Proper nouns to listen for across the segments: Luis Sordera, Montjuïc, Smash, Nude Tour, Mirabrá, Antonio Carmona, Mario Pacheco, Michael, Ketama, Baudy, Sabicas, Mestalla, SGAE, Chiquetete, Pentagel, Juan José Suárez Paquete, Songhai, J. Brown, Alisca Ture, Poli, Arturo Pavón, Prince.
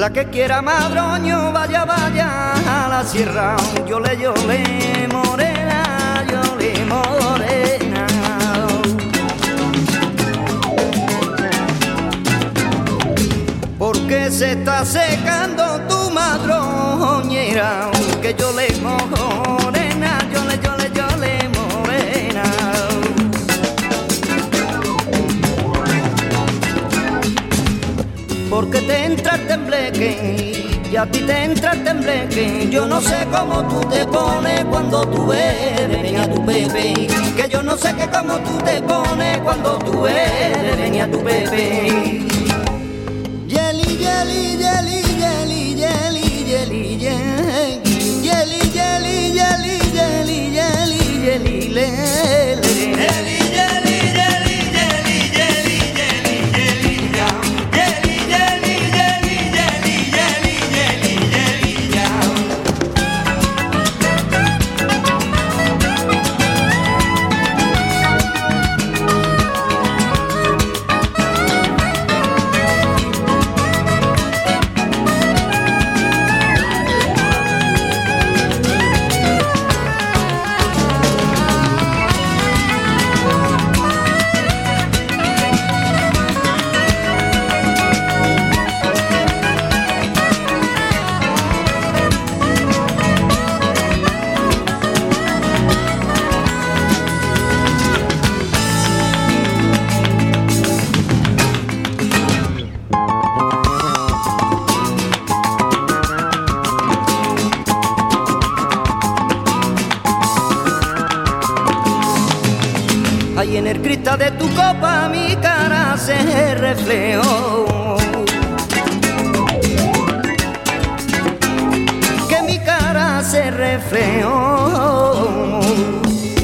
La que quiera madroño, vaya, vaya a la sierra. Yole, yole, morena, yole, morena. Porque se está secando tu madroñera, que yole, morena, yole, yole, yole, morena. Porque te entra el tembleque y a ti te entra el tembleque. Yo no sé cómo tú te pones cuando tú ven a tu bebé. Que yo no sé que cómo tú te pones cuando tú ven a tu bebé. Yeli, yeli, yeli, yeli, yeli, yeli, yeli. Yeli, yeli, yeli, yeli, yeli, yeli, yeli, yeli. De tu copa mi cara se reflejó, que mi cara se reflejó,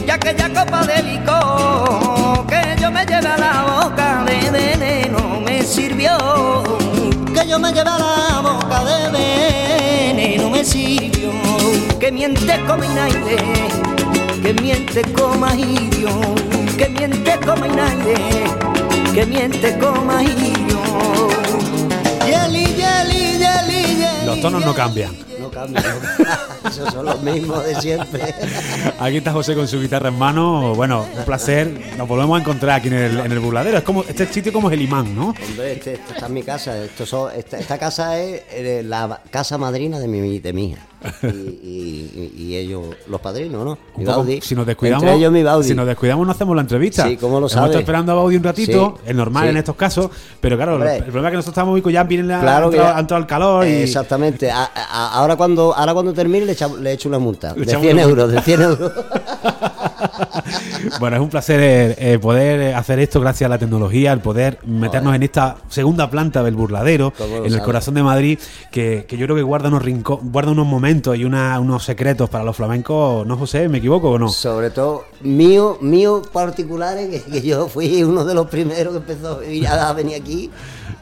y aquella copa de licor que yo me llevé a la boca de veneno me sirvió, que yo me llevé a la boca de veneno me sirvió, que miente como inaide, que miente como idiota. Que miente como inaide, que miente como ajío. Los tonos no cambian. No cambian, esos son los mismos de siempre. Aquí está José con su guitarra en mano. Bueno, un placer. Nos volvemos a encontrar aquí en el burladero. Es como este sitio como es el imán, ¿no? Hombre, esto está en mi casa. Esta casa es la casa madrina de mi hija. Y ellos, los padrinos, ¿no? Mi Baudy. Si nos descuidamos, entre ellos mi Baudy. Si nos descuidamos, no hacemos la entrevista. Sí, ¿cómo lo sabes? Estamos esperando a Baudy un ratito, sí, es normal sí. En estos casos, pero claro, el problema es que nosotros estamos muy ya vienen claro ha entrado el calor. Exactamente. Ahora cuando termine, le echo una multa de 100 euros. Bueno, es un placer poder hacer esto gracias a la tecnología, el poder meternos en esta segunda planta del burladero, en el corazón de Madrid, que yo creo que guarda unos momentos y unos secretos para los flamencos, ¿no, José? ¿Me equivoco o no? Sobre todo mío particulares, que yo fui uno de los primeros que empezó a venir aquí.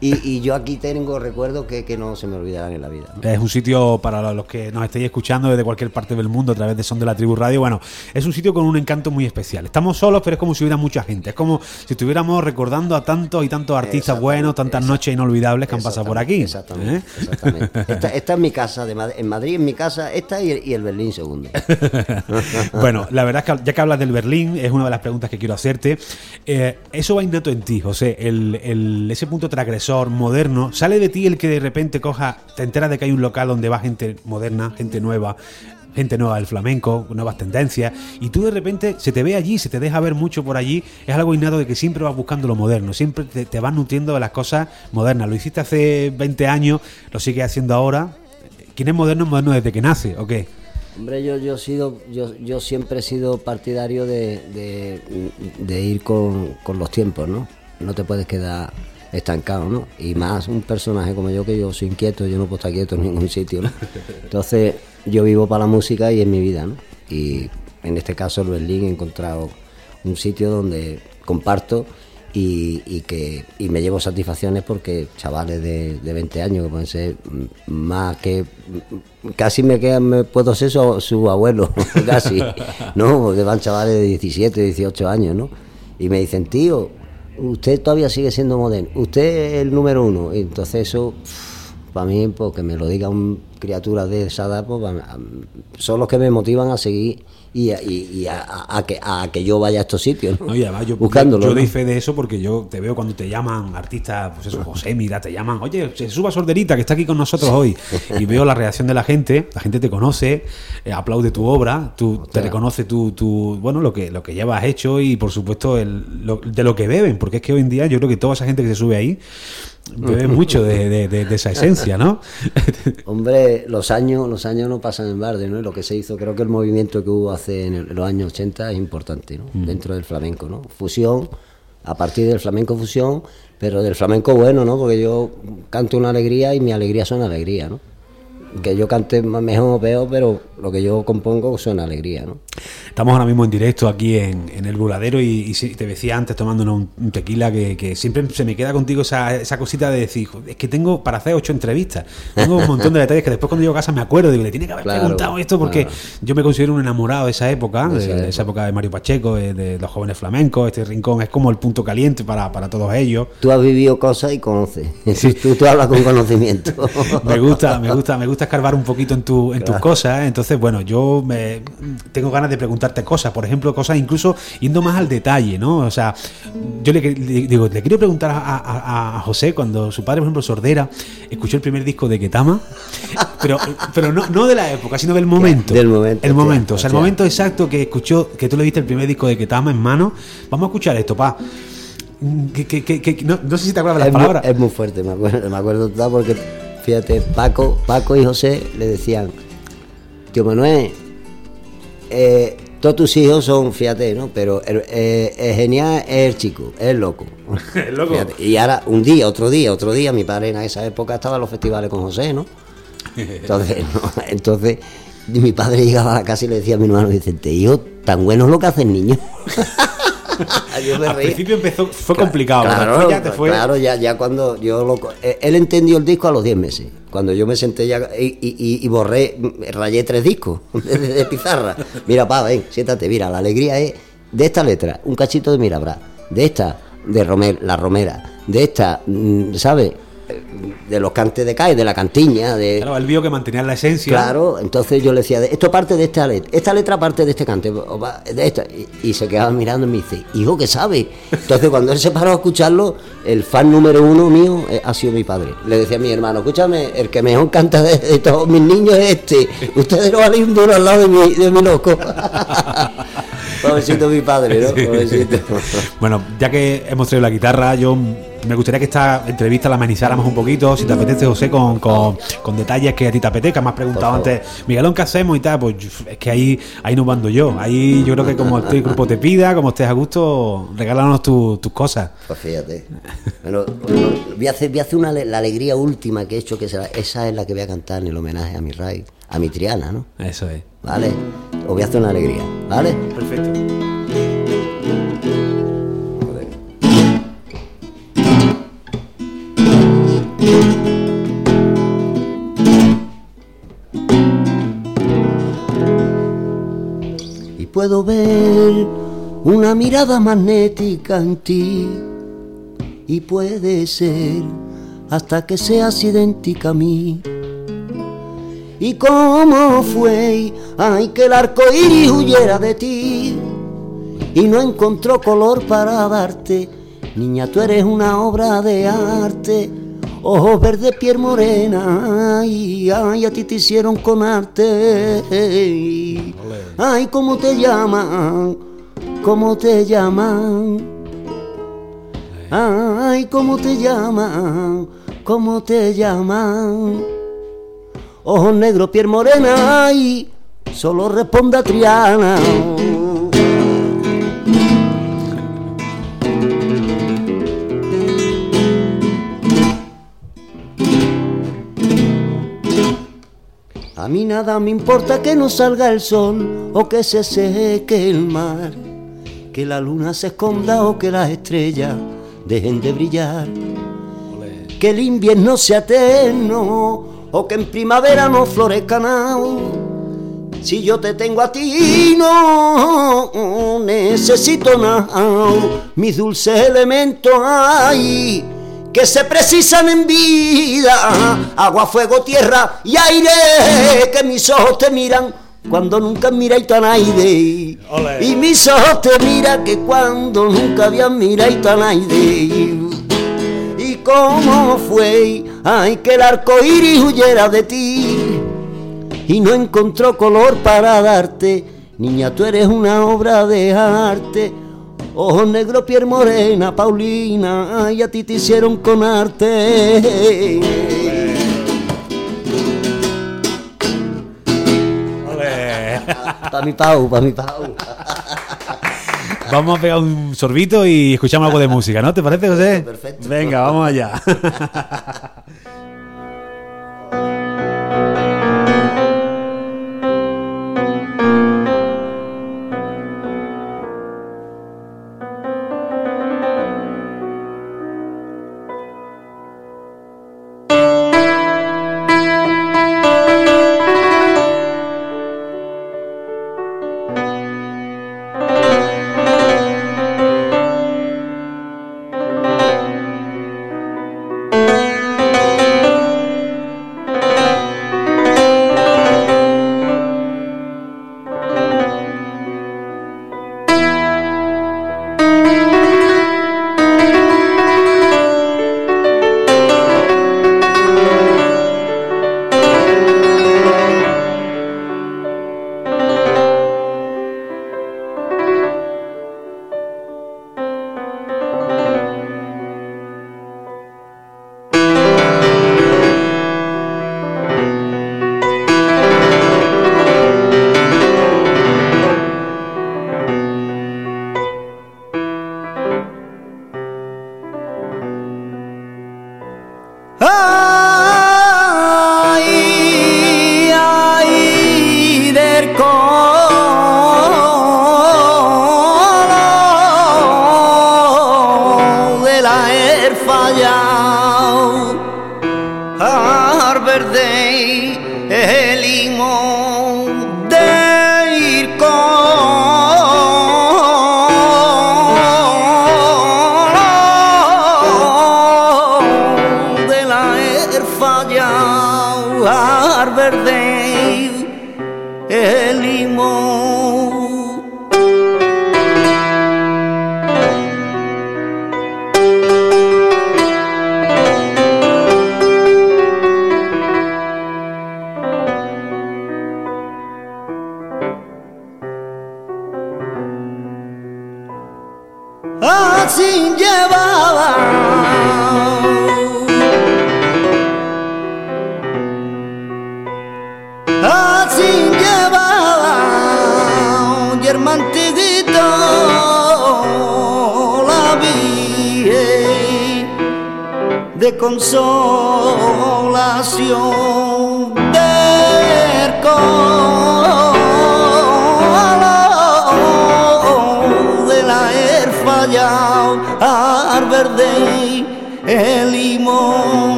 Y yo aquí tengo recuerdos que no se me olvidarán en la vida, ¿no? Es un sitio para los que nos estéis escuchando desde cualquier parte del mundo a través de Son de la Tribu Radio. Bueno, es un sitio con un encanto muy especial. Estamos solos, pero es como si hubiera mucha gente. Es como si estuviéramos recordando a tantos y tantos artistas buenos, tantas noches inolvidables que han pasado por aquí. Exactamente, exactamente. Esta es mi casa, en Madrid es mi casa, esta y el Berlín segundo. Bueno, la verdad es que ya que hablas del Berlín, es una de las preguntas que quiero hacerte. Eso va innato en ti, José, ese punto transgresor moderno. ¿Sale de ti el que de repente te enteras de que hay un local donde va gente moderna, gente nueva del flamenco, nuevas tendencias, y tú de repente se te ve allí, se te deja ver mucho por allí? Es algo innato de que siempre vas buscando lo moderno, siempre te vas nutriendo de las cosas modernas. Lo hiciste hace 20 años, lo sigues haciendo ahora. ¿Quién es moderno desde que nace o qué? Hombre, yo siempre he sido partidario de ir con los tiempos, ¿no? No te puedes quedar estancado, ¿no? Y más un personaje como yo, que yo soy inquieto, yo no puedo estar quieto en ningún sitio, ¿no? Entonces, yo vivo para la música y es mi vida, ¿no? Y en este caso, en Berlín, he encontrado un sitio donde comparto y me llevo satisfacciones porque chavales de 20 años, que pueden ser más que... Casi me puedo ser su abuelo, casi, ¿no? Porque van chavales de 17, 18 años, ¿no? Y me dicen, tío, usted todavía sigue siendo moderno, usted es el número uno. Entonces eso para mí, porque me lo digan criaturas de esa edad, pues, son los que me motivan a seguir y a que yo vaya a estos sitios, ¿no? No, y además, buscándolo. Yo doy fe de eso, porque yo te veo cuando te llaman artistas, pues eso, José, mira, te llaman, oye, se suba Sorderita, que está aquí con nosotros hoy, y veo la reacción de la gente te conoce, aplaude tu obra, tú, o sea, te reconoce tu bueno, lo que llevas hecho, y por supuesto de lo que beben, porque es que hoy en día yo creo que toda esa gente que se sube ahí bebe mucho de esa esencia, ¿no? Hombre, los años no pasan en balde, ¿no? Y lo que se hizo, creo que el movimiento que hubo hace en los años 80 es importante, ¿no? Dentro del flamenco, ¿no? Fusión, a partir del flamenco fusión, pero del flamenco bueno, ¿no? Porque yo canto una alegría y mi alegría suena alegría, ¿no? Que yo cante mejor o peor, pero lo que yo compongo suena alegría, ¿no? Estamos ahora mismo en directo aquí en el Buladero y te decía antes, tomándonos un tequila, que siempre se me queda contigo esa cosita de decir, es que tengo para hacer 8 entrevistas, tengo un montón de detalles que después cuando llego a casa me acuerdo, digo, le tiene que haber preguntado esto, porque yo me considero un enamorado de esa época, de esa época de Mario Pacheco, de los jóvenes flamencos. Este rincón es como el punto caliente para todos ellos. Tú has vivido cosas y conoces, sí. tú hablas con conocimiento. me gusta escarbar un poquito en tus cosas, ¿eh? Entonces, bueno, yo tengo ganas de preguntarte cosas, por ejemplo, cosas incluso yendo más al detalle, ¿no? O sea, yo le quiero preguntar a José, cuando su padre, por ejemplo, Sordera, escuchó el primer disco de Ketama, pero no de la época, sino del momento. Del momento. O sea, el momento exacto que escuchó, que tú le diste el primer disco de Ketama en mano. Vamos a escuchar esto, pa. No sé si te acuerdas de las palabras. Es muy fuerte, me acuerdo total, porque... Fíjate, Paco y José le decían, tío Manuel, todos tus hijos son, fíjate, ¿no? Pero el genial es el chico, es el loco. ¿El loco? Fíjate. Y ahora, un día, otro día, mi padre en esa época estaba en los festivales con José, ¿no? Entonces mi padre llegaba a la casa y le decía a mi hermano Vicente, hijo, tan bueno es lo que hace el niño. Al principio empezó, fue complicado. Claro, ya cuando yo él entendió el disco a los 10 meses. Cuando yo me senté ya y rayé 3 discos de pizarra. Mira, pa, ven, siéntate, mira, la alegría es de esta letra, un cachito de Mirabrá, de esta, de La Romera, de esta, ¿sabes? De los cantes de Cádiz, de la cantiña, de... Claro, él vio que mantenía la esencia. Claro, entonces yo le decía, esto parte de esta letra parte de este cante, de esta, y se quedaba mirando y me dice, hijo, ¿qué sabe? Entonces cuando él se paró a escucharlo, el fan número uno mío ha sido mi padre. Le decía a mi hermano, escúchame, el que mejor canta de todos mis niños es este, ustedes no valen un duro al lado de mi loco. Pobrecito mi padre, ¿no? Pobrecito. Bueno, ya que hemos traído la guitarra, yo me gustaría que esta entrevista la amenizáramos un poquito, si te apetece, José, con detalles que a ti te apetezca. Me has preguntado antes, Miguelón, ¿qué hacemos? Y tal, pues es que ahí no mando yo. Ahí yo creo que como el grupo te pida, como estés a gusto, regálanos tus cosas. Pues fíjate. Bueno, voy a hacer la alegría última que he hecho, que esa es la que voy a cantar en el homenaje a mi Ray, a mi Triana, ¿no? Eso es. Vale, os voy a hacer una alegría, ¿vale? Perfecto. Y puedo ver una mirada magnética en ti, y puede ser hasta que seas idéntica a mí. Y cómo fue, ay, que el arco iris huyera de ti y no encontró color para darte. Niña, tú eres una obra de arte, ojos verdes, piel morena, ay, ay, a ti te hicieron con arte. Ay, cómo te llaman, cómo te llaman. Ay, cómo te llaman, cómo te llaman. Ojos negros, piel morena, ay, solo responda Triana. A mí nada me importa que no salga el sol o que se seque el mar, que la luna se esconda o que las estrellas dejen de brillar, que el invierno sea eterno o que en primavera no florezca nada. Si yo te tengo a ti no necesito nada, mis dulces elementos, ay, que se precisan en vida, agua, fuego, tierra y aire, que mis ojos te miran cuando nunca miráis tan aire. Olé. Y mis ojos te miran que cuando nunca habían miráis tan aire. Y cómo fue, ay, que el arco iris huyera de ti y no encontró color para darte. Niña, tú eres una obra de arte. Ojos negros, piel morena, Paulina, ay, a ti te hicieron con arte. Para mi Pau, para mi Pau. Vamos a pegar un sorbito y escuchamos algo de música, ¿no? ¿Te parece, José? Perfecto. Venga, vamos allá.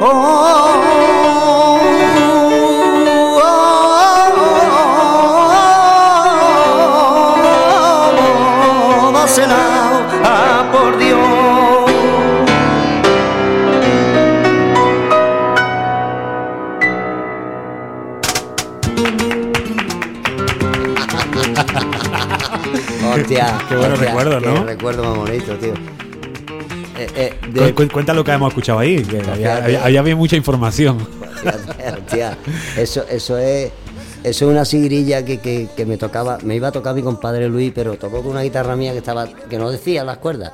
Hostia, qué bueno, hostia, recuerdo, ¿no? Qué recuerdo más bonito, tío. Cuenta lo que hemos escuchado ahí. Había mucha información. Hostia, eso es una sigrilla que me tocaba. Me iba a tocar mi compadre Luis, pero tocó con una guitarra mía que no decía las cuerdas.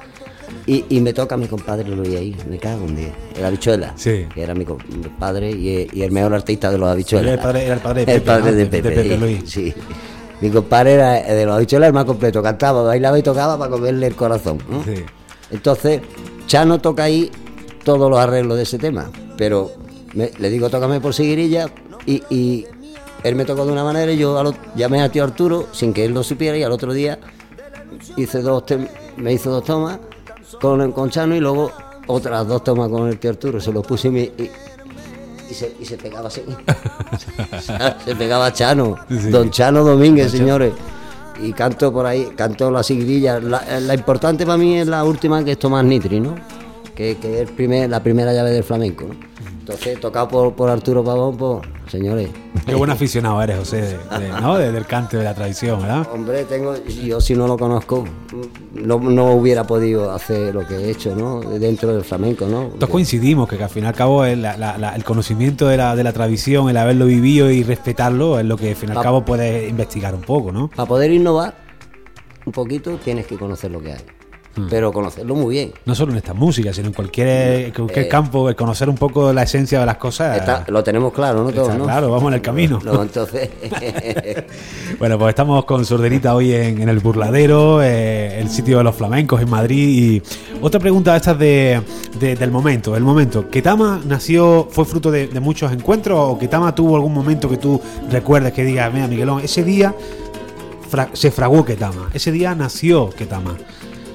Y me toca mi compadre Luis ahí, me cago un día. El Habichuela, sí, que era mi compadre y el mejor artista de los Habichuelas. Era el padre de Pepe. El padre, ¿no? de Pepe Luis. Sí. Mi compadre era de los Habichuelas el más completo, cantaba, bailaba y tocaba para comerle el corazón, ¿no? Sí. Entonces, Chano toca ahí todos los arreglos de ese tema, pero le digo, tócame por siguirilla, y él me tocó de una manera y yo llamé a tío Arturo sin que él lo supiera, y al otro día me hizo dos tomas con Chano y luego otras dos tomas con el tío Arturo, se los puse y se pegaba así. Se pegaba Chano, sí. Don Chano Domínguez, señores. Y canto por ahí, canto la sigrilla. La importante para mí es la última, que es Tomás Nitri, ¿no? Que es la primera llave del flamenco, ¿no? Entonces, tocado por Arturo Pavón, pues, señores. Qué buen aficionado eres, José, ¿no? Del cante, de la tradición, ¿verdad? Hombre, yo si no lo conozco, no hubiera podido hacer lo que he hecho, ¿no? Dentro del flamenco, ¿no? Todos coincidimos que al fin y al cabo el conocimiento de la tradición, el haberlo vivido y respetarlo, es lo que al fin y al cabo puedes investigar un poco, ¿no? Para poder innovar un poquito tienes que conocer lo que hay. Pero conocerlo muy bien. No solo en esta música, sino en cualquier campo, conocer un poco la esencia de las cosas. Lo tenemos claro, ¿no? Todos, ¿no? Claro, vamos en el camino. Entonces. Bueno, pues estamos con Sorderita hoy en el Burladero, el sitio de los flamencos en Madrid. Y otra pregunta, esta del momento. El momento. ¿Ketama nació, fue fruto de muchos encuentros? ¿O Ketama tuvo algún momento que tú recuerdes que digas, mira, Miguelón, ese día se fraguó Ketama, ese día nació Ketama?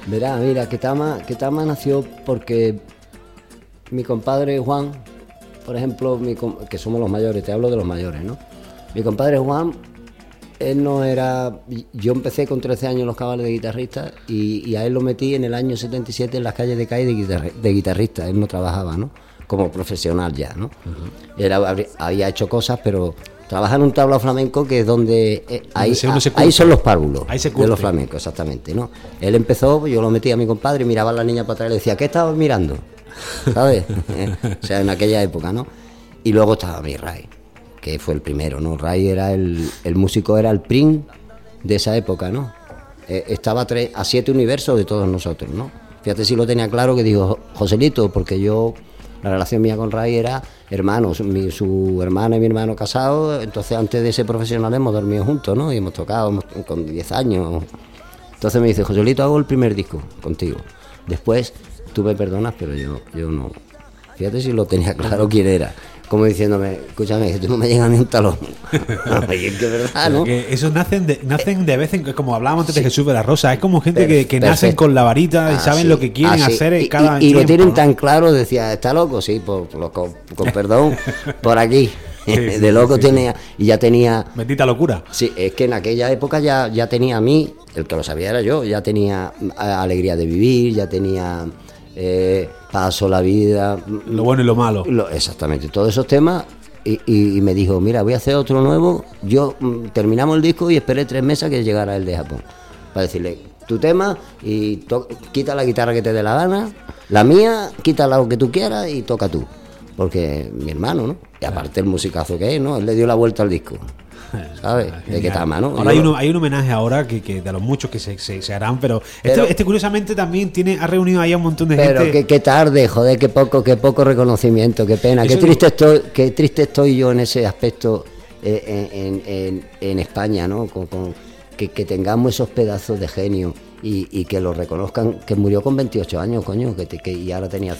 Verá, mira, Ketama nació porque mi compadre Juan, por ejemplo, que somos los mayores, te hablo de los mayores, ¿no? Mi compadre Juan, él no era... Yo empecé con 13 años los cabales de guitarrista y a él lo metí en el año 77 en las calles de Cádiz de guitarrista. Él no trabajaba, ¿no? Como profesional ya, ¿no? Uh-huh. Él había hecho cosas, pero trabaja en un tablao flamenco que es donde ahí son los párvulos de los flamencos, exactamente, ¿no? Él empezó, yo lo metí a mi compadre y miraba a la niña para atrás y le decía, ¿qué estabas mirando? ¿Sabes? O sea, en aquella época, ¿no? Y luego estaba mi Ray, que fue el primero, ¿no? Ray era el músico, era el Prince de esa época, ¿no? Estaba a 7 universos de todos nosotros, ¿no? Fíjate si lo tenía claro, que digo, Joselito, porque yo... La relación mía con Ray era hermanos, su hermana y mi hermano casados. Entonces, antes de ser profesional hemos dormido juntos, ¿no? Y hemos tocado con 10 años. Entonces me dice, Joselito, hago el primer disco contigo. Después, tú me perdonas, pero yo no. Fíjate si lo tenía claro quién era. Como diciéndome, escúchame, que tú no me llegas ni un talón. Y es que es verdad, ¿no? Porque esos nacen de vez en... Como hablábamos antes, sí, de Jesús de la Rosa. Es como gente que nacen con la varita y saben, sí, lo que quieren hacer, sí, cada tiempo. Y lo tienen, ¿no?, tan claro. Decía, ¿está loco? Sí, con perdón, por aquí. Sí, sí, de loco, sí, tenía, sí. Y ya tenía... Bendita locura. Sí, es que en aquella época ya tenía a mí, el que lo sabía era yo, ya tenía alegría de vivir, ya tenía... paso, la vida, lo bueno y lo malo, exactamente, todos esos temas. Y me dijo, mira, voy a hacer otro nuevo. Yo terminamos el disco y esperé 3 meses que llegara el de Japón para decirle, tu tema, y quita la guitarra que te dé la gana, la mía, quita lo que tú quieras y toca tú, porque mi hermano, ¿no? Y aparte el musicazo que es, ¿no? Él le dio la vuelta al disco, ¿sabes? De Ketama, ¿no? Ahora hay un homenaje ahora que de los muchos que se harán, pero este curiosamente también ha reunido ahí a un montón de gente. Pero qué tarde, joder, qué poco reconocimiento, qué pena, qué triste estoy yo en ese aspecto en España, ¿no? Que tengamos esos pedazos de genio y que lo reconozcan, que murió con 28 años, coño, y ahora tendría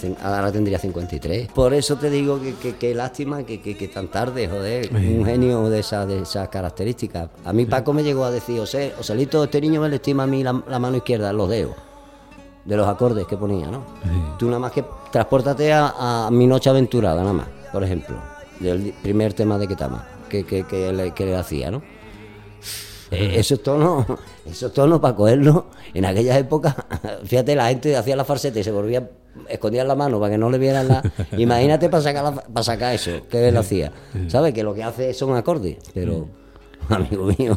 53. Por eso te digo que lástima que tan tarde, joder, sí, un genio de esas características. A mí Paco me llegó a decir, Joselito, este niño me le estima a mí la mano izquierda, los dedos. de los acordes que ponía, ¿no? Sí. Tú nada más que transpórtate a Mi Noche Aventurada, nada más, por ejemplo, del primer tema de Ketama, que le hacía, ¿no? Esos tonos para cogerlos en aquellas épocas, fíjate, la gente hacía la farseta y se volvía, escondía la mano para que no le vieran la... Imagínate para sacar eso, que él hacía, ¿sabes? Que lo que hace son acordes, pero... Amigo mío.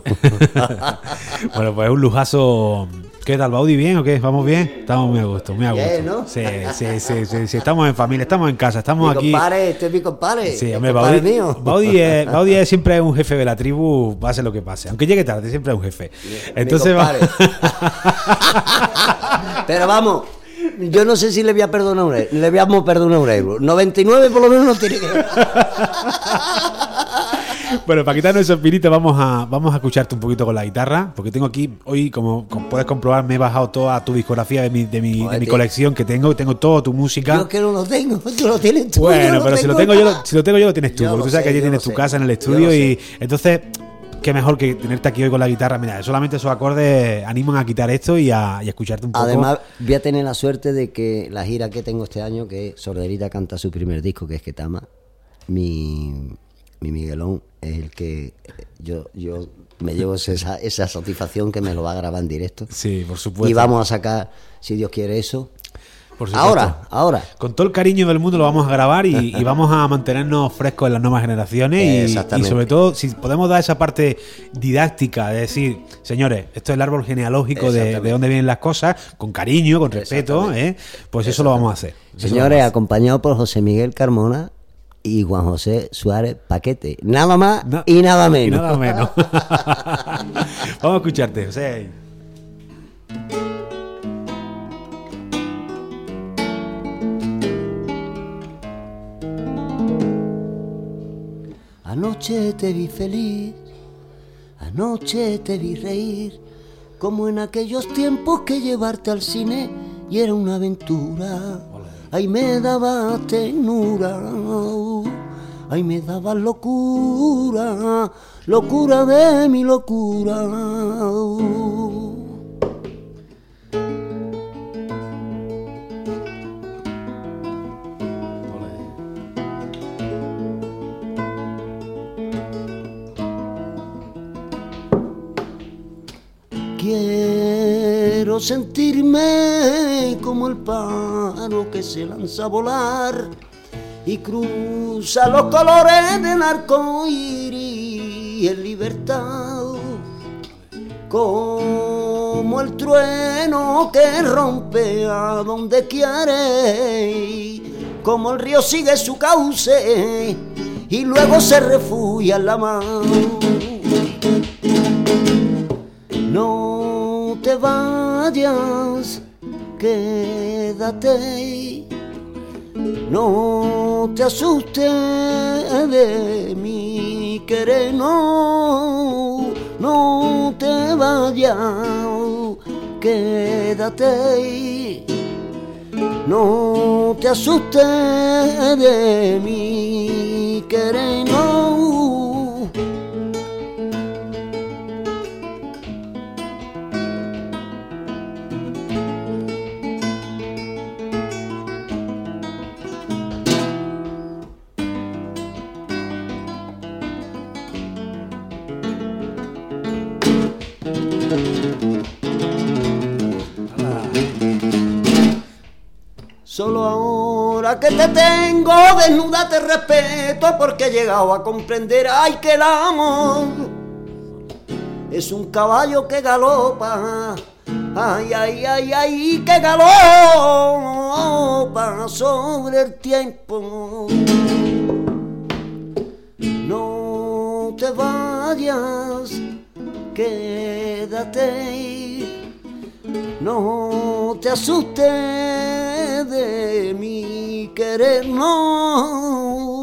Bueno, pues es un lujazo. ¿Qué tal, Baudy? ¿Bien o qué? ¿Vamos bien? Estamos muy a gusto, muy a gusto. Bien, ¿no? Sí, estamos en familia, estamos en casa, estamos mi aquí. Compare, este es mi compadre. Sí, hombre, Baudy es siempre un jefe de la tribu, pase lo que pase. Aunque llegue tarde, siempre es un jefe. Entonces va... Pero vamos, yo no sé si le voy a perdonar un euro. Le voy a perdonar un euro. 99 por lo menos no tiene que ver. Bueno, para quitarnos esos piritos vamos a escucharte un poquito con la guitarra, porque tengo aquí, hoy como puedes comprobar, me he bajado toda tu discografía de mi colección que tengo toda tu música. Yo que no lo tengo, tú lo tienes tú. Bueno, pero si lo tengo yo lo tienes tú, yo porque tú sabes que allí tienes tu casa en el estudio y entonces... Qué mejor que tenerte aquí hoy con la guitarra. Mira, solamente esos acordes animan a quitar esto y a escucharte un poco. Además, voy a tener la suerte de que la gira que tengo este año, que Sorderita canta su primer disco, que es Ketama, mi Miguelón, es el que yo me llevo esa satisfacción, que me lo va a grabar en directo. Sí, por supuesto. Y vamos a sacar, si Dios quiere, eso. Ahora. Con todo el cariño del mundo lo vamos a grabar y vamos a mantenernos frescos en las nuevas generaciones y sobre todo si podemos dar esa parte didáctica de decir, señores, esto es el árbol genealógico de dónde vienen las cosas, con cariño, con respeto, pues eso lo vamos a hacer. Señores, acompañado por José Miguel Carmona y Juan José Suárez Paquete. Nada más y nada menos. Vamos a escucharte, José. Anoche te vi feliz, anoche te vi reír, como en aquellos tiempos que llevarte al cine y era una aventura. Ahí me daba ternura, ahí me daba locura, locura de mi locura. Quiero sentirme como el pájaro que se lanza a volar y cruza los colores del arco iris en libertad, como el trueno que rompe a donde quiere, como el río sigue su cauce y luego se refugia en la mar. No te vayas, quédate, no te asustes de mi querer, no te vayas, quédate, no te asustes de mi querer, solo ahora que te tengo desnuda te respeto, porque he llegado a comprender, ay, que el amor es un caballo que galopa, ay, ay, ay, ay, que galopa sobre el tiempo. No te vayas, quédate, no te asustes de mi querer, no.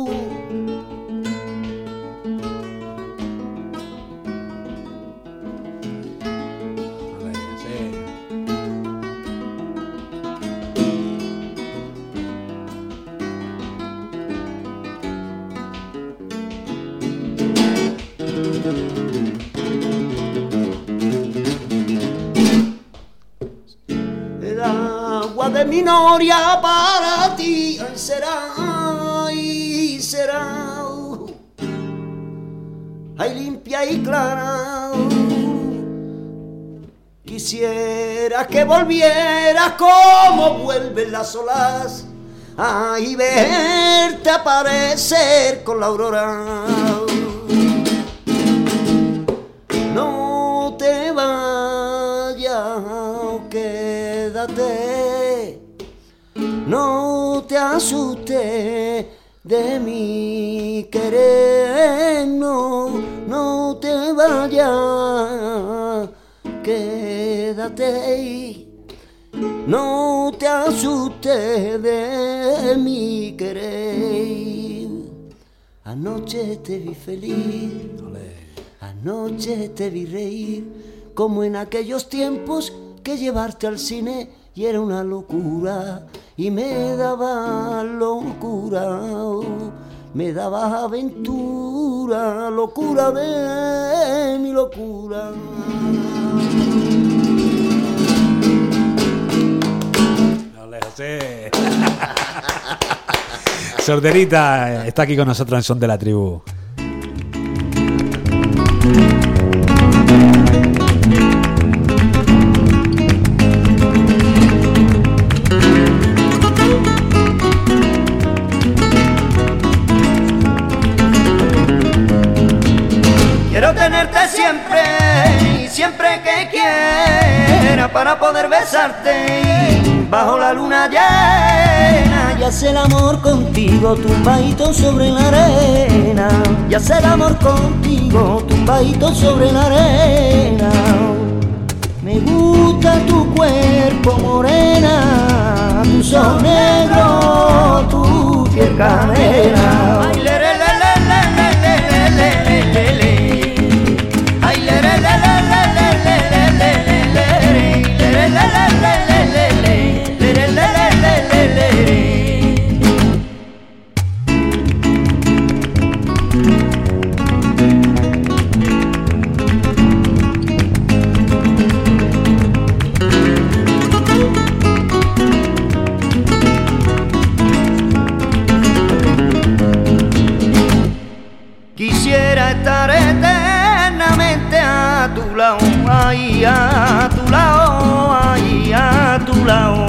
Era noria para ti. Ay, será, ay, será. Ay, limpia y clara. Quisiera que volvieras como vuelven las olas, ay, verte aparecer con la aurora. No te vayas, quédate, no te asustes de mi querer, no, no te vayas, quédate, no te asustes de mi querer. Anoche te vi feliz, anoche te vi reír, como en aquellos tiempos que llevarte al cine y era una locura, y me daba locura, me daba aventura, locura de mi locura. Dale, José. Sorderita está aquí con nosotros en Son de la Tribu. Para poder besarte bajo la luna llena y hacer el amor contigo tumbadito sobre la arena, y hacer el amor contigo tumbadito sobre la arena. Me gusta tu cuerpo morena, tus ojos negros, tu piel canela. Ay, le, le, le, le, le, le, le, le, le. Quisiera estar eternamente a tu lado, ay, a tu lado, ay, a tu lado.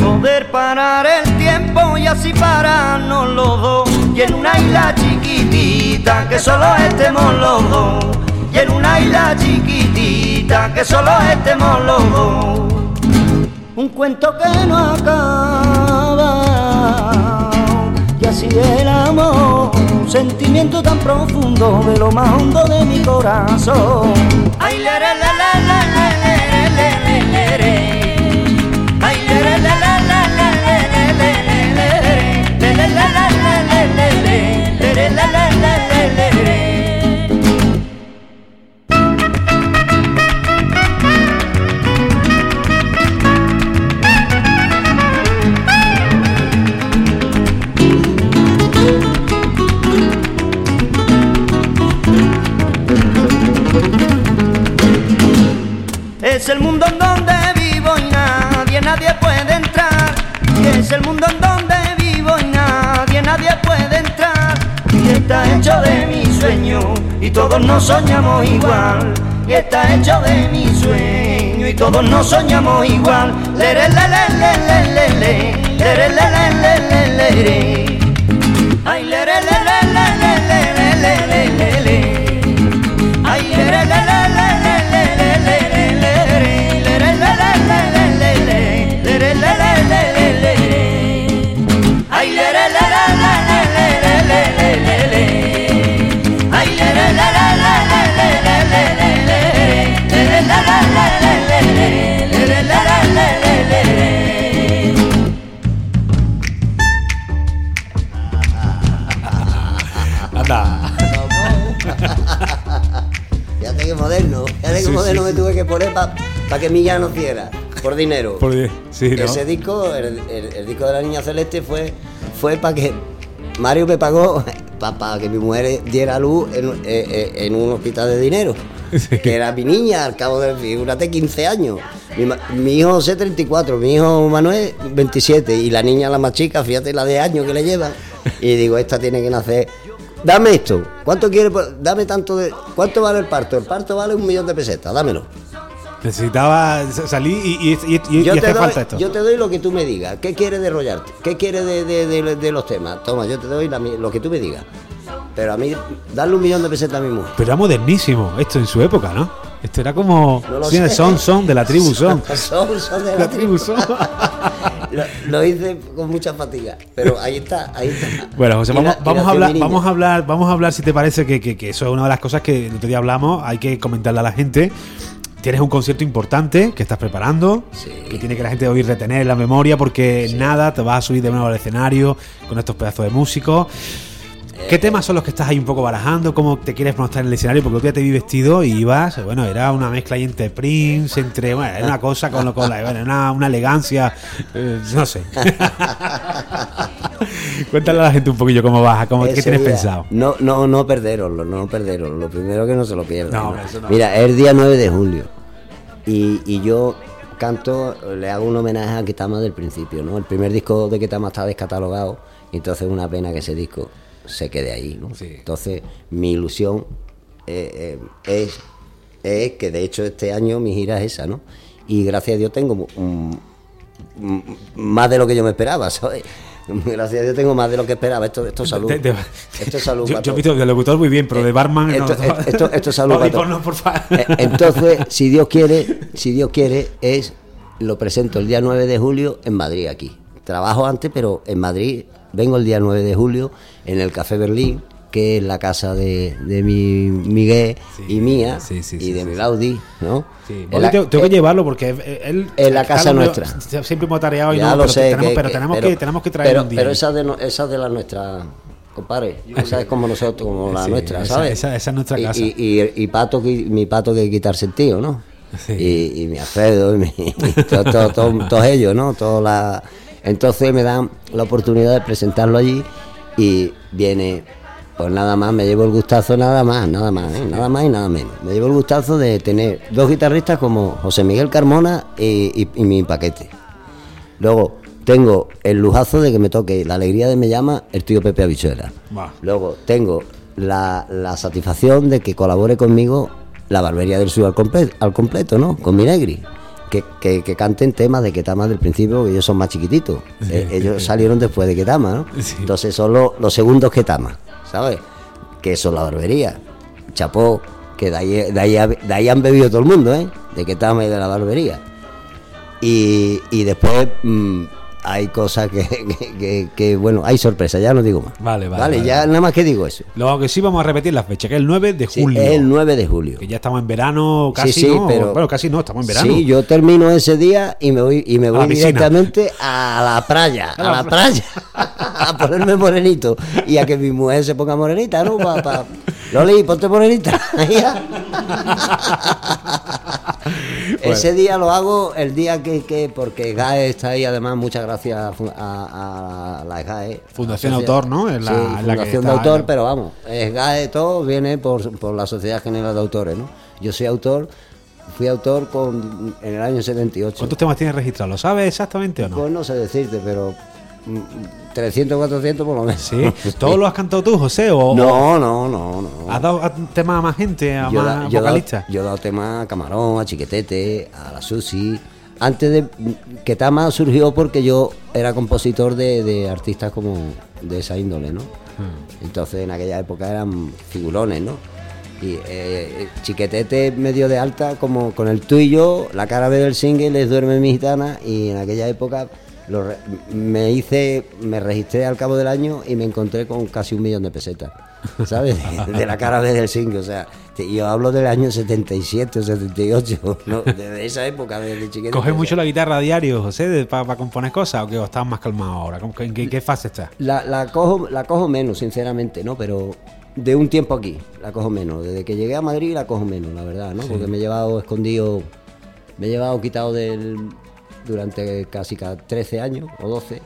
Poder parar el tiempo y así pararnos los dos, y en una isla chiquitita que solo estemos los dos, y en una isla chiquitita que solo estemos los dos. Un cuento que no acaba, y así el amor, un sentimiento tan profundo de lo más hondo de mi corazón. Ay, la, la, la, la, la, la, la, la, la, la. Es el mundo en donde vivo y nadie, nadie puede entrar. Y es el mundo en donde vivo y nadie, nadie puede entrar. Y está hecho de mi sueño y todos nos soñamos igual. Y está hecho de mi sueño y todos nos soñamos igual. Lere, le, le, le, le, le. Lere, le, le, le, le, le. Ay, lere, le, le, le, le, le, le, le. Ay, lere, le, le, le, le. Fíjate que moderno, fíjate que moderno me tuve que poner para que mi ya no hiciera. Por dinero. Por sí, ¿no? Ese disco, el disco de la Niña Celeste fue para que Mario me pagó para que mi mujer diera luz en un hospital de dinero. Sí. Que era mi niña, al cabo de, figúrate, 15 años. Mi hijo José, 34, mi hijo Manuel, 27. Y la niña, la más chica, fíjate la de años que le llevan. Y digo, esta tiene que nacer. Dame esto. ¿Cuánto quiere? Dame tanto de. ¿Cuánto vale el parto? El parto vale 1.000.000 de pesetas, dámelo. Necesitaba salir y hacer falta esto. Yo te doy lo que tú me digas. ¿Qué quieres de rollarte? ¿Qué quieres de los temas? Toma, yo te doy lo que tú me digas. Pero a mí, darle 1.000.000 de pesetas a mi mujer. Pero era modernísimo esto en su época, ¿no? Esto era como... No sí, son de la tribu, son. son de la tribu, son. Lo hice con mucha fatiga, pero ahí está, ahí está. Bueno, José, vamos a hablar, si te parece, que eso es una de las cosas que el otro día hablamos, hay que comentarle a la gente. Tienes un concierto importante que estás preparando, sí, que tiene que la gente hoy retener en la memoria, porque sí, nada, te vas a subir de nuevo al escenario con estos pedazos de músicos. ¿Qué temas son los que estás ahí un poco barajando? ¿Cómo te quieres mostrar en el escenario? Porque tú ya te vi vestido y ibas, bueno, era una mezcla ahí entre Prince, entre, bueno, era una cosa con la, bueno, una elegancia, no sé. Cuéntale a la gente un poquillo cómo vas, qué tienes pensado. No perderoslo, lo primero que no se lo pierdan. No. Mira, es el día 9 de julio y yo canto, le hago un homenaje a Ketama del principio, ¿no? El primer disco de Ketama está descatalogado y entonces es una pena que ese disco se quede ahí, ¿no? Sí. Entonces mi ilusión es que de hecho este año mi gira es esa, ¿no? Y gracias a Dios tengo más de lo que yo me esperaba, ¿sabes? Gracias a Dios tengo más de lo que esperaba. Esto es salud. Esto es salud. Yo he visto de locutor muy bien, pero de barman esto es salud. Entonces, si Dios quiere, lo presento el día 9 de julio en Madrid aquí. Trabajo antes, pero en Madrid vengo el día 9 de julio en el Café Berlín, que es la casa de mi Miguel, sí, y mía, y de mi Baudy, ¿no? Sí. Tengo que llevarlo porque él es la casa nuestra. Siempre hemos tareado y ya no lo sé, tenemos que traer un día. Pero esa es de la nuestra, compadre. Esa es como nosotros, como la nuestra, ¿sabes? Esa es nuestra casa. Y Pato, mi Pato que quitarse el tío, ¿no? Sí. Y mi Alfredo, y todos ellos, ¿no? Entonces me dan la oportunidad de presentarlo allí y viene, pues nada más, me llevo el gustazo, nada más y nada menos. Me llevo el gustazo de tener dos guitarristas como José Miguel Carmona y mi Paquete. Luego tengo el lujazo de que me toque la alegría de Me Llama el tío Pepe Avichuela. Bah. Luego tengo la satisfacción de que colabore conmigo la Barbería del Sur al completo, ¿no? Con mi Negri. Que canten temas de Ketama del principio, que ellos son más chiquititos. Sí. Ellos salieron después de Ketama, ¿no? Sí. Entonces son los segundos Ketama, ¿sabes? Que son la Barbería. Chapó, que de ahí han bebido todo el mundo, ¿eh? De Ketama y de la Barbería. Y después hay cosas que bueno, hay sorpresas, ya no digo más. Vale, ya nada más que digo eso. Lo que sí vamos a repetir la fecha, que es el 9 de julio. Es el 9 de julio. Que ya estamos en verano, casi sí, no, pero, bueno, casi no, estamos en verano. Sí, yo termino ese día y me voy directamente a la playa, a ponerme morenito y a que mi mujer se ponga morenita, ¿no? Loli, ponte morenita. Bueno. Ese día lo hago el día que porque SGAE está ahí, además muchas gracias a la SGAE. Fundación Autor, ¿no? Fundación de Autor, pero vamos, SGAE todo viene por la Sociedad General de Autores, ¿no? Yo soy autor, fui autor en el año 78. ¿Cuántos temas tienes registrados? ¿Lo sabes exactamente o no? Pues no sé decirte, pero 300, 400 por lo menos. ¿Sí? ¿Todo lo has cantado tú, José? No. ¿Has dado temas a más gente, a más vocalistas? Yo he dado temas a Camarón, a Chiquetete, a la Susi. Antes de Ketama surgió porque yo era compositor de artistas como de esa índole, ¿no? Entonces en aquella época eran figurones, ¿no? Y Chiquetete medio de alta, como con el tú y yo, la cara B del single, Les duerme mi gitana, y en aquella época me registré al cabo del año y me encontré con casi 1.000.000 de pesetas, ¿sabes? De la cara B del single, o sea, yo hablo del año 77, 78, ¿no? Desde esa época, desde chiquito. ¿Coges mucho la guitarra a diario, José, para componer cosas, o que estás más calmado ahora? ¿En qué fase estás? La cojo menos, sinceramente, ¿no? Pero de un tiempo aquí la cojo menos. Desde que llegué a Madrid la cojo menos, la verdad, ¿no? Sí. Porque me he llevado escondido, quitado durante casi 13 años o 12,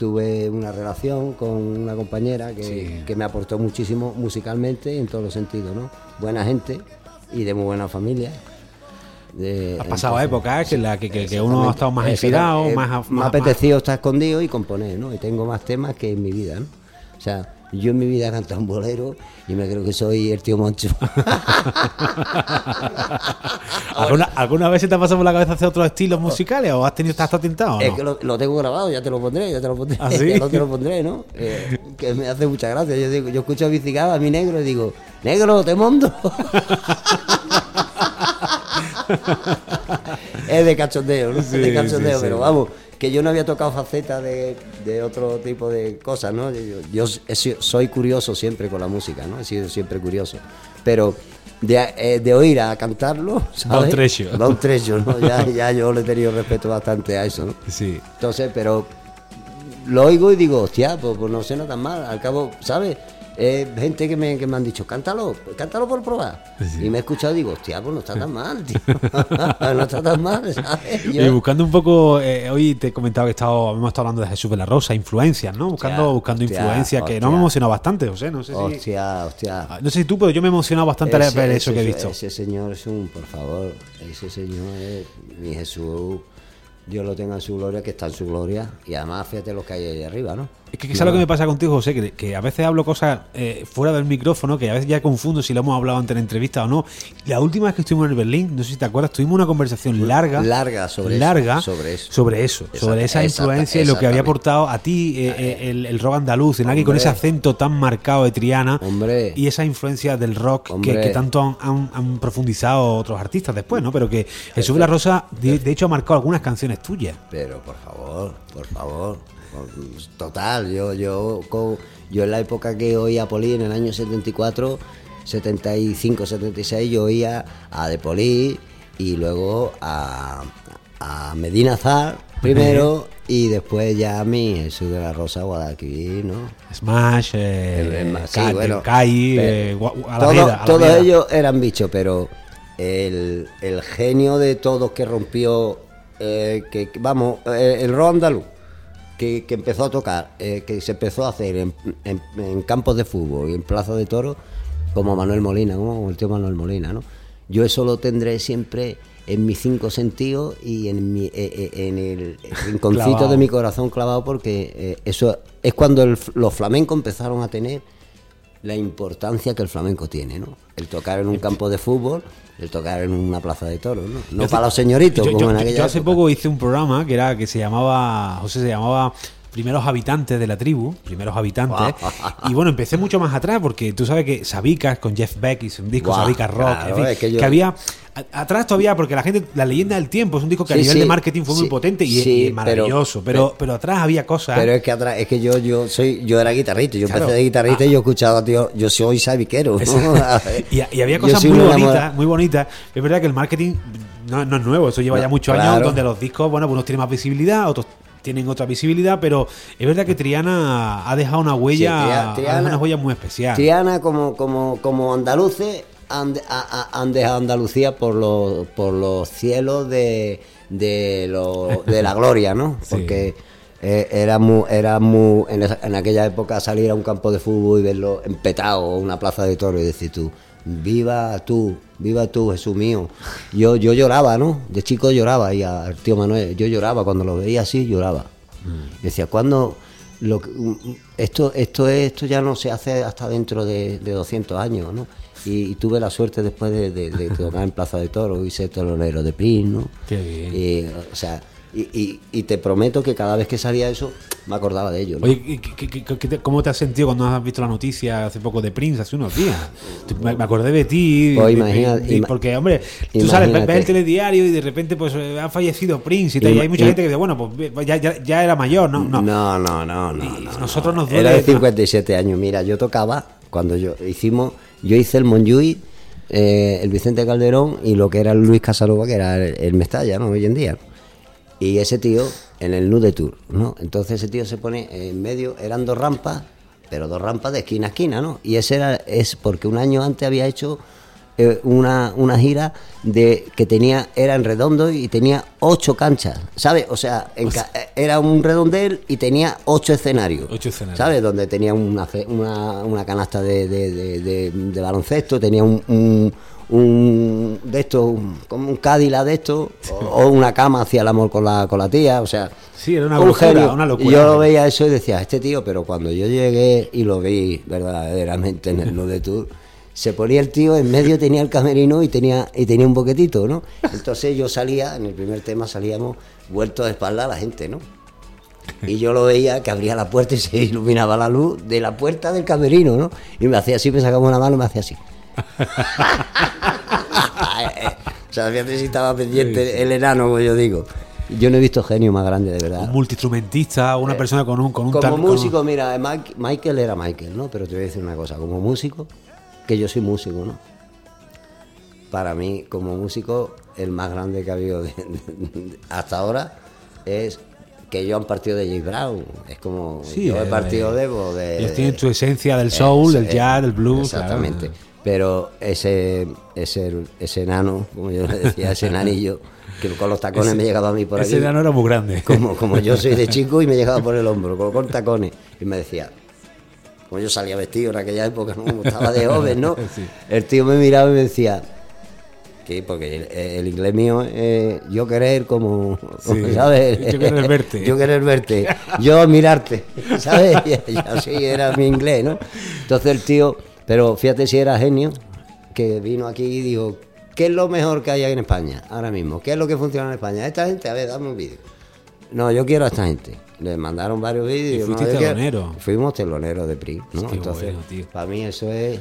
tuve una relación con una compañera que, sí, que me aportó muchísimo musicalmente y en todos los sentidos, ¿no? Buena gente y de muy buena familia. Has pasado épocas en las que uno ha estado más enfilado, más... Me ha apetecido estar escondido y componer, ¿no? Y tengo más temas que en mi vida, ¿no? O sea, yo en mi vida he cantado un bolero y me creo que soy el tío Moncho. ¿Alguna vez se te ha pasado por la cabeza hacer otros estilos musicales o has tenido, estás tintado? ¿No? Es que lo tengo grabado, ya te lo pondré. ¿Ah, sí? Ya te lo pondré, ¿no? Que me hace mucha gracia. Yo digo, yo escucho a Bicicada, a mi negro, y digo, negro, te mando. Es de cachondeo, ¿no? Sí, de cachondeo, sí, pero sí, vamos, que yo no había tocado facetas de otro tipo de cosas, ¿no? Yo soy curioso siempre con la música, ¿no? He sido siempre curioso, pero de oír a cantarlo, ¿sabes? Don Trecho, ¿no? Ya yo le he tenido respeto bastante a eso, ¿no? Sí. Entonces, pero lo oigo y digo, hostia, pues no suena tan mal, al cabo, ¿sabes? Gente que me han dicho, cántalo por probar. Sí. Y me he escuchado y digo, hostia, pues no está tan mal, tío. No está tan mal, ¿sabes? Yo... Y buscando un poco, hoy te he comentado que hemos estado hablando de Jesús de la Rosa, influencias, ¿no? Buscando influencias, que no me emocionó bastante, José, no sé si... Hostia. No sé si tú, pero yo me he emocionado bastante al ver eso que he visto. Ese señor es por favor, ese señor es mi Jesús... Dios lo tenga en su gloria, que está en su gloria. Y además, fíjate los que hay ahí arriba, ¿no? Es que quizá lo que me pasa contigo, José, que a veces hablo cosas fuera del micrófono, que a veces ya confundo si lo hemos hablado antes en entrevista o no. La última vez que estuvimos en el Berlín, no sé si te acuerdas, tuvimos una conversación larga sobre eso. Sobre esa influencia y lo que había aportado a ti el rock andaluz, en aquí con ese acento tan marcado de Triana, hombre, y esa influencia del rock que tanto han profundizado otros artistas después, ¿no? Pero que Jesús de la Rosa, de hecho, ha marcado algunas canciones tuyas. Pero por favor... Total, yo en la época que oía a Poli, en el año 74, 75, 76, yo oía a De Poli y luego a Medina Azahara primero y después ya a mí, Jesús de la Rosa, Guadalquivir, ¿no? Smash, todos ellos eran bichos, pero el genio de todos que rompió, el rock andaluz. Que empezó a tocar, que se empezó a hacer en campos de fútbol y en plazas de toros, como Manuel Molina, como el tío Manuel Molina, ¿no? Yo eso lo tendré siempre en mis cinco sentidos y en el rinconcito de mi corazón clavado, porque eso es cuando los flamencos empezaron a tener la importancia que el flamenco tiene, ¿no? El tocar en un campo de fútbol, el tocar en una plaza de toros, ¿no? No para los señoritos, como en aquella época. Yo hace poco hice un programa que se llamaba Primeros Habitantes de la Tribu, y bueno, empecé mucho más atrás, porque tú sabes que Sabicas con Jeff Beck hizo un disco, Sabicas Rock, claro, en fin, que había... Atrás todavía, porque La Leyenda del Tiempo es un disco que a nivel de marketing fue muy potente y maravilloso, pero atrás había cosas. Pero es que atrás, es que yo era guitarrista, empecé de guitarrista y yo escuchaba, tío, yo soy sabiquero, ¿no? y había cosas muy bonitas. Es verdad que el marketing no es nuevo, eso lleva ya muchos años, donde los discos, bueno, pues unos tienen más visibilidad, otros tienen otra visibilidad, pero es verdad que Triana ha dejado una huella, una huella muy especial. Triana como andaluces han dejado Andalucía por los cielos de la gloria, ¿no? Porque era muy en aquella época salir a un campo de fútbol y verlo empetado o una plaza de toros y decir tú, viva tú, Jesús mío. Yo lloraba, ¿no? De chico lloraba, y al tío Manuel, yo lloraba cuando lo veía así, lloraba. Decía, ¿cuándo? Esto ya no se hace hasta dentro de 200 años, ¿no? Y tuve la suerte después de tocar en plaza de toros y ser telonero de Prince, ¿no? Qué bien. Y te prometo que cada vez que salía eso me acordaba de ello, ¿no? Oye, ¿cómo te has sentido cuando has visto la noticia hace poco de Prince, hace unos días? Me acordé de ti, pues imagínate, porque, hombre, tú sales, ves el telediario y de repente pues ha fallecido Prince y hay mucha gente que dice, bueno, pues ya era mayor, ¿no? No. Nosotros nos duele. Era de 57 años, mira, yo tocaba cuando yo hice el Montjuïc, el Vicente Calderón y lo que era el Luis Casanova, que era el Mestalla, ¿no? Hoy en día, ¿no? Y ese tío en el Nude Tour, ¿no? Entonces ese tío se pone en medio, eran dos rampas, pero dos rampas de esquina a esquina, ¿no? Y ese era porque un año antes había hecho una gira de que tenía, era en redondo y tenía 8 canchas, ¿sabes? O sea, era un redondel y tenía 8 escenarios, ¿sabes? Donde tenía una canasta de baloncesto, tenía un de estos, como un Cádila de estos, o una cama hacia el amor con la tía, o sea, sí, era una locura. Yo lo veía eso y decía, este tío, pero cuando yo llegué y lo vi verdaderamente en el Nude Tour, se ponía el tío, en medio tenía el camerino y tenía un boquetito, ¿no? Entonces yo salía, en el primer tema salíamos vueltos de espalda a la gente, ¿no? Y yo lo veía que abría la puerta y se iluminaba la luz de la puerta del camerino, ¿no? Y me hacía así, me sacaba una mano y me hacía así. O sea, fíjate si estaba pendiente el enano, como yo digo. Yo no he visto genio más grande, de verdad. Un multiinstrumentista, una persona con un... Como músico, mira, Michael era Michael, ¿no? Pero te voy a decir una cosa, como músico, que yo soy músico, ¿no? Para mí, como músico, el más grande que ha habido hasta ahora es... que ellos han partido de J. Brown, es como sí, yo he partido de ellos tienen su esencia del soul, del jazz, del blues, exactamente, claro. Pero ese enano, como yo le decía, ese enanillo que con los tacones me llegaba a mí por aquí. Ese enano era muy grande. Como yo soy de chico y me llegaba por el hombro, con tacones, y me decía, como yo salía vestido en aquella época, no me gustaba de joven, ¿no? Sí. El tío me miraba y me decía, sí, porque el inglés mío yo querer como sí, ¿sabes? Yo querer verte, yo mirarte, ¿sabes? Y así era mi inglés, ¿no? Entonces el tío, pero fíjate si era genio, que vino aquí y dijo, ¿qué es lo mejor que hay en España ahora mismo? ¿Qué es lo que funciona en España? Esta gente, a ver, dame un vídeo. No, yo quiero a esta gente. Les mandaron varios vídeos. ¿Y fuiste telonero? Fuimos teloneros de PRI, ¿no? Qué entonces, bueno, para mí eso es...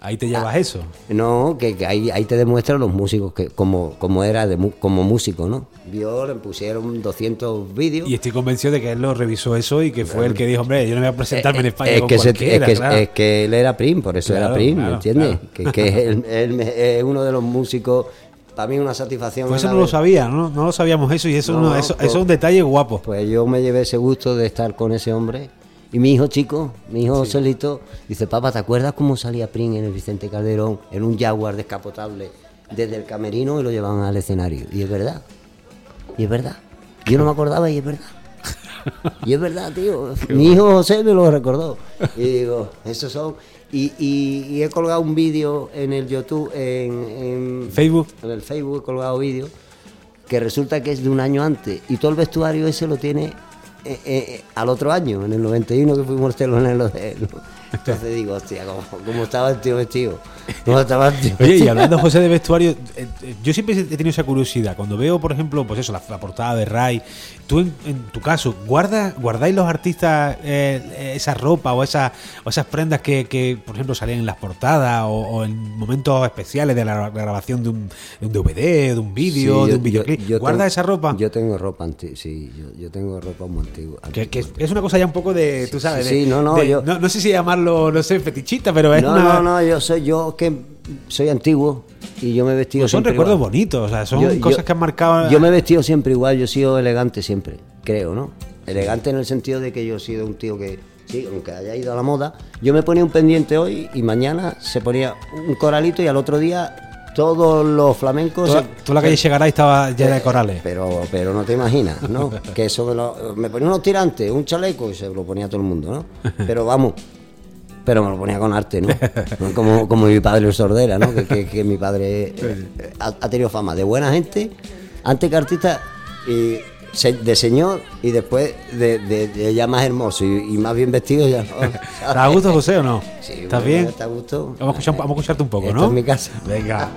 Ahí te llevas eso. No, que ahí te demuestran los músicos que como era como músico, ¿no? Vio, le pusieron 200 vídeos. Y estoy convencido de que él lo revisó eso y que fue el que dijo, hombre, yo no me voy a presentarme en España con cualquiera, claro. Es que él era PRIM, por eso claro, era PRIM, claro, ¿me entiendes? Claro. Que él es uno de los músicos... Para mí una satisfacción. Pues eso no lo sabía, no lo sabíamos eso y eso no, eso es un detalle guapo. Pues yo me llevé ese gusto de estar con ese hombre... Y mi hijo chico, sí. Solito, dice, papá, ¿te acuerdas cómo salía Prince en el Vicente Calderón, en un Jaguar descapotable, desde el camerino y lo llevaban al escenario? Y es verdad, Yo no me acordaba y es verdad. Y es verdad, tío. Mi hijo José me lo recordó. Y digo, esos son... Y he colgado un vídeo en el YouTube, en Facebook. En el Facebook he colgado vídeo, que resulta que es de un año antes. Y todo el vestuario ese lo tiene... al otro año, en el 91 que fuimos teloneros de él. Entonces digo, hostia, ¿cómo estaba el tío vestido? Oye, y hablando José de vestuario, yo siempre he tenido esa curiosidad. Cuando veo, por ejemplo, pues eso, la portada de Ray, tú en tu caso, ¿guardáis los artistas esa ropa o esas prendas que por ejemplo, salían en las portadas o en momentos especiales de la grabación de un DVD, de un vídeo, sí, de un videoclip? ¿Guardas esa ropa? Yo tengo ropa antigua, sí, yo tengo ropa muy antigua. Que es una cosa ya un poco de, sí, tú sabes, sí, no sé si llamarlo, no sé, fetichista, pero es yo soy antiguo y yo me he vestido pues siempre. Son recuerdos igual. Bonitos, o sea, son cosas que han marcado. Yo me he vestido siempre igual, yo he sido elegante siempre, creo, ¿no? Elegante en el sentido de que yo he sido un tío que, sí, aunque haya ido a la moda, yo me ponía un pendiente hoy y mañana se ponía un coralito y al otro día todos los flamencos. Toda la calle llegará y estaba llena de corales. Pero no te imaginas, ¿no? Que eso me ponía unos tirantes, un chaleco y se lo ponía a todo el mundo, ¿no? Pero vamos. Pero me lo ponía con arte, ¿no? Como mi padre Luis Sordera, ¿no? Que mi padre ha tenido fama de buena gente, antes que artista, y de señor, y después de ya más hermoso y más bien vestido. Ya, ¿no? ¿Estás a gusto, José, o no? Sí, ¿estás bien? ¿Está a gusto? Vamos a escucharte un poco, ¿no? Esto es mi casa. Venga.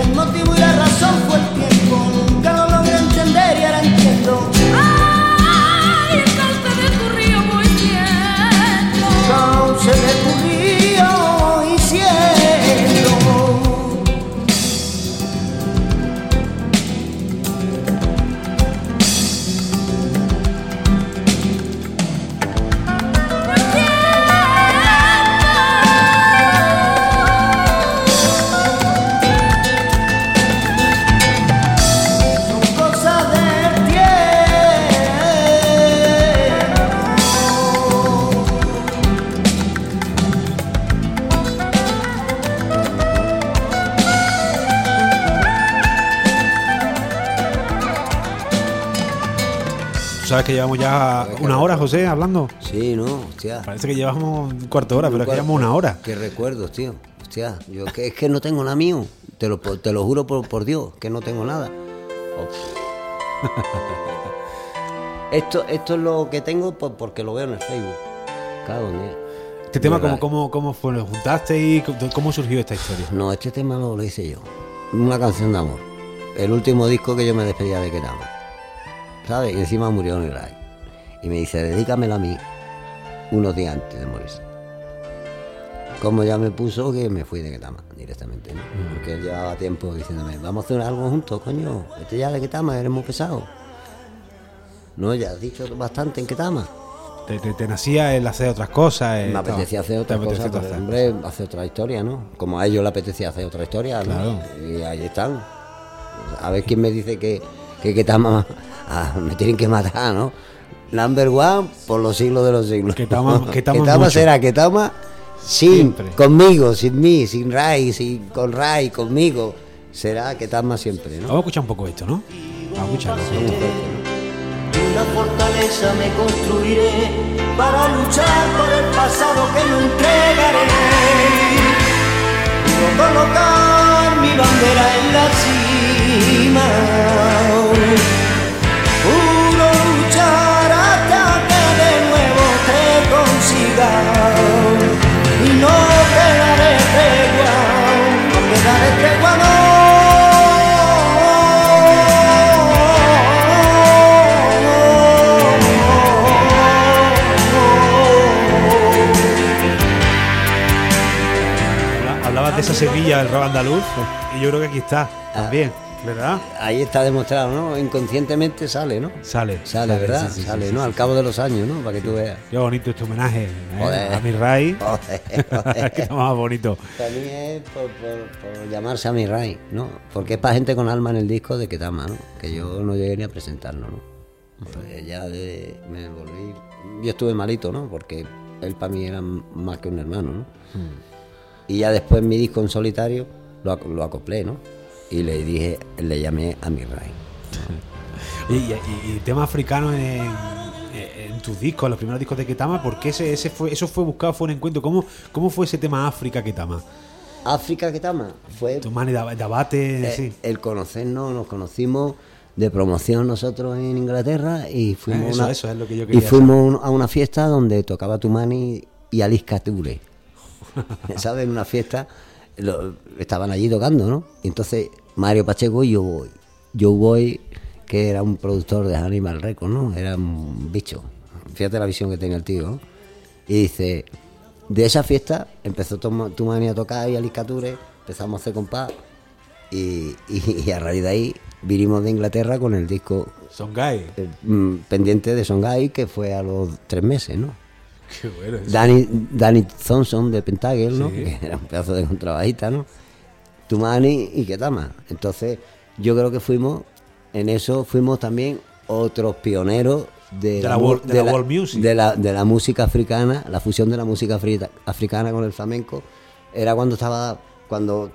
El motivo y la razón fue el tiempo. Nunca lo logré entender y ahora entiendo. Ay, entonces se me ocurrió muy bien. No, se me ocurrió y ¿Sabes que llevamos ya una hora, José, hablando? Sí, no, hostia. Parece que llevamos un cuarto de hora, pero es que llevamos una hora. Qué recuerdos, tío. Hostia, yo que, es que no tengo nada mío. Te lo juro por Dios, que no tengo nada. Esto es lo que tengo porque lo veo en el Facebook. Cago en Dios. Este tema, ¿cómo fue? ¿Lo juntaste y cómo surgió esta historia? No, este tema lo hice yo. Una canción de amor. El último disco que yo me despedía de Ketama. ¿Sabes? Y encima murió en Ray. Y me dice, dedícamelo a mí unos días antes de morirse. Como ya me puso, que me fui de Ketama directamente, ¿no? Porque él llevaba tiempo diciéndome, vamos a hacer algo juntos, coño. Vete ya de Ketama, eres muy pesado. No, ya has dicho bastante en Ketama. Te nacía el hacer otras cosas. Me apetecía hacer otras cosas, pero el hombre hace otra historia, ¿no? Como a ellos le apetecía hacer otra historia, claro. ¿No? Y ahí están. A ver quién me dice que Ketama... Ah, me tienen que matar, ¿no? Number one por los siglos de los siglos. Ketama será Ketama siempre. Conmigo, sin mí, sin Ray, con Ray, conmigo. Será Ketama siempre, ¿no? Vamos a escuchar un poco esto, ¿no? Vamos a escucharlo. Una fortaleza me construiré para luchar por el pasado que no entregaré. Quiero colocar mi bandera en la cima. Juro luchar hasta que de nuevo te consiga y no quedaré tregua, no quedaré tregua, no. Hablabas de esa Sevilla, el rap andaluz, y yo creo que aquí está también. ¿Verdad? Ahí está demostrado, ¿no? Inconscientemente sale, ¿no? Sale, ¿verdad? Sí, sale, ¿no? Al cabo de los años, ¿no? Para que tú veas. Qué bonito este homenaje, ¿eh? Joder. A mi Ray. Joder. Qué más bonito. También es por llamarse a mi Ray, ¿no? Porque es para gente con alma en el disco de Ketama, ¿no? Que yo no llegué ni a presentarlo, ¿no? Pues me volví... Yo estuve malito, ¿no? Porque él para mí era más que un hermano, ¿no? Y ya después mi disco en solitario lo acoplé, ¿no? Y le llamé a mi Ray. Y temas africanos en tus discos, en los primeros discos de Ketama, ¿por qué eso fue buscado, fue un encuentro? ¿Cómo fue ese tema África Ketama? África Ketama fue Toumani Diabaté, sí. El conocernos, nos conocimos de promoción nosotros en Inglaterra y fuimos eso es lo que yo quería, y fuimos a una fiesta donde tocaba Toumani y Alisca Ture. ¿Sabes? En una fiesta estaban allí tocando, ¿no? Y entonces Mario Pacheco y yo voy, que era un productor de Animal Records, ¿no? Era un bicho. Fíjate la visión que tenía el tío, ¿no? Y dice, de esa fiesta empezó Toumani a tocar y a Liscature, empezamos a hacer compás y a raíz de ahí vinimos de Inglaterra con el disco Songhai, pendiente de Songhai, que fue a los 3 meses, ¿no? Qué bueno eso. Danny Thompson de Pentagel, ¿no? Sí. Que era un pedazo de contrabajista, ¿no? Toumani y Ketama. Entonces, yo creo que fuimos también otros pioneros de la world music. De la música africana, la fusión de la música africana con el flamenco. Era cuando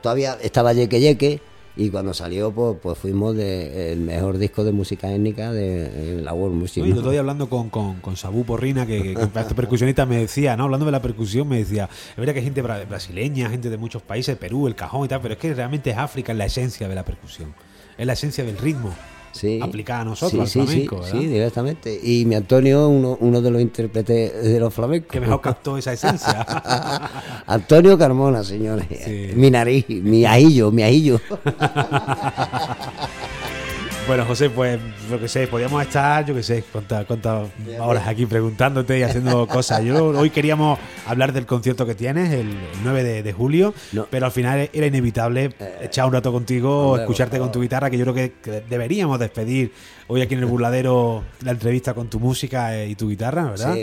todavía estaba Yeque, y cuando salió pues fuimos del mejor disco de música étnica de la world music. Yo estoy hablando con Sabu Porrina, que este percusionista me decía, ¿no? Hablando de la percusión me decía, es verdad que hay gente brasileña, gente de muchos países, Perú, el cajón y tal, pero es que realmente es África, es la esencia de la percusión, es la esencia del ritmo, sí, aplicada a nosotros, sí, al flamenco, sí, ¿verdad? Sí, directamente. Y mi Antonio, uno de los intérpretes de los flamencos. Que mejor captó esa esencia. Antonio Carmona, señores. Sí. Mi nariz, mi ajillo, mi ajillo. Bueno, José, pues, yo que sé, podíamos estar, yo que sé, cuántas horas aquí preguntándote y haciendo cosas. Hoy queríamos hablar del concierto que tienes, el 9 de julio, no, pero al final era inevitable echar un rato contigo, hombre, escucharte con tu guitarra, que yo creo que deberíamos despedir hoy aquí en el Burladero la entrevista con tu música y tu guitarra, ¿verdad?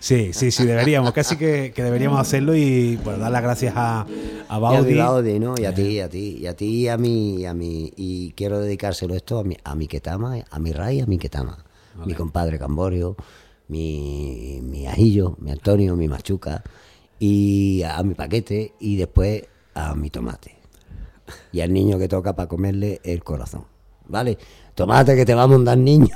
Sí, ¿no? Sí, deberíamos, casi que deberíamos hacerlo y, bueno, dar las gracias a Baudy. Y a Baudy, ¿no? Y a ti, y a mí, y quiero dedicárselo esto a mi Ketama, a mi Ray, a mi Ketama, vale, mi compadre Camborio, mi ajillo, mi Antonio, mi Machuca, y a mi Paquete, y después a mi Tomate, y al niño que toca para comerle el corazón, ¿vale? Tomate, que te va a mandar niño.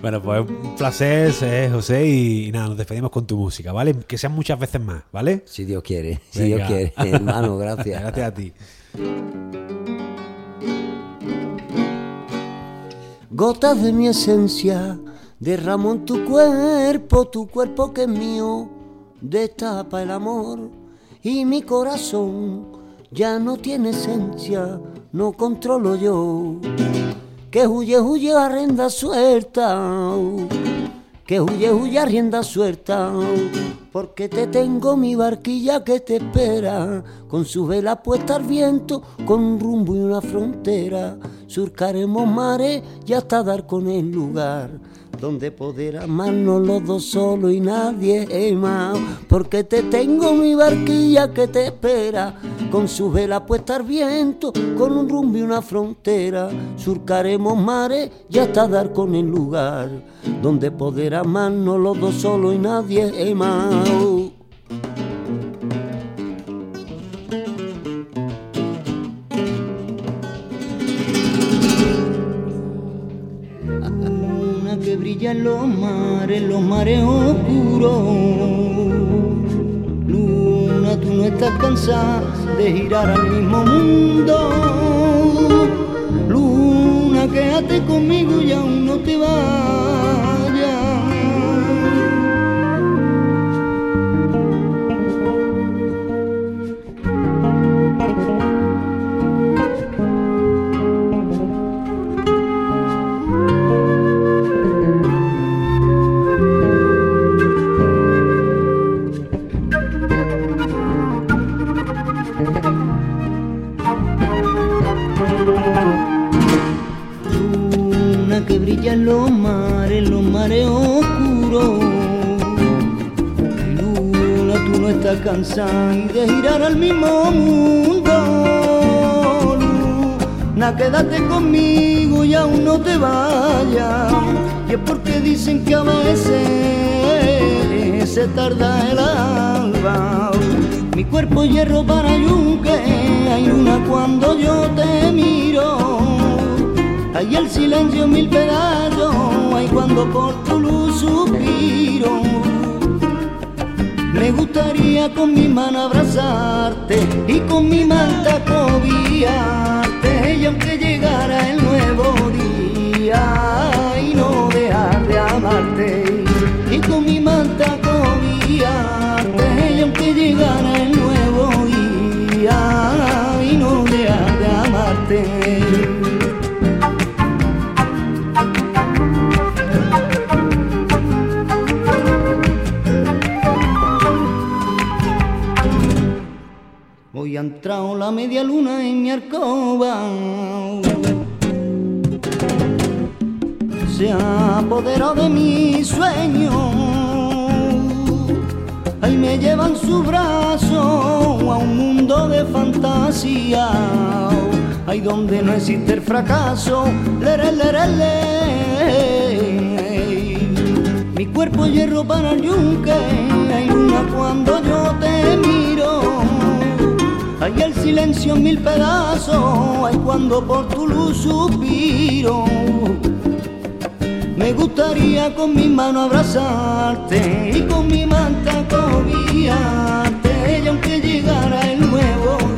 Bueno, pues un placer, José, y nada, nos despedimos con tu música, ¿vale? Que sean muchas veces más, ¿vale? Si Dios quiere, venga. Si Dios quiere, hermano, gracias. Gracias a ti. Gotas de mi esencia derramo en tu cuerpo que es mío, destapa el amor y mi corazón ya no tiene esencia, no controlo yo. Que huye, huye a rienda suelta, que huye, huye a rienda suelta, porque te tengo mi barquilla que te espera, con su vela puesta al viento, con un rumbo y una frontera. Surcaremos mares y hasta dar con el lugar donde poder amarnos los dos solos y nadie más. Porque te tengo mi barquilla que te espera, con su vela puesta al viento, con un rumbo y una frontera. Surcaremos mares y hasta dar con el lugar donde poder amarnos los dos solos y nadie más. Brilla en los mares oscuros. Luna, tú no estás cansada de girar al mismo mundo. Luna, quédate conmigo y aún no te vayas. Que brilla en los mares oscuros. Luna, tú no estás cansada de girar al mismo mundo. Luna, quédate conmigo y aún no te vayas. Y es porque dicen que a veces se tarda el alba. Mi cuerpo hierro para yunque, hay luna cuando yo te miro. Hay el silencio mil pedazos, hay cuando por tu luz suspiro. Me gustaría con mi mano abrazarte y con mi manta cobijarte, y aunque llegara el nuevo día y no dejar de amarte, y con mi manta cobijarte, y aunque llegara el nuevo día y no dejar de amarte. Hoy ha entrado la media luna en mi alcoba, se ha apoderado de mi sueño. Ahí me lleva en su brazo a un mundo de fantasía, ahí donde no existe el fracaso. Lere, lere, lere. Mi cuerpo hierro para el yunque, hay luna cuando yo te miro. Hay el silencio en mil pedazos, hay cuando por tu luz suspiro. Me gustaría con mi mano abrazarte y con mi manta cobijarte, y aunque llegara el nuevo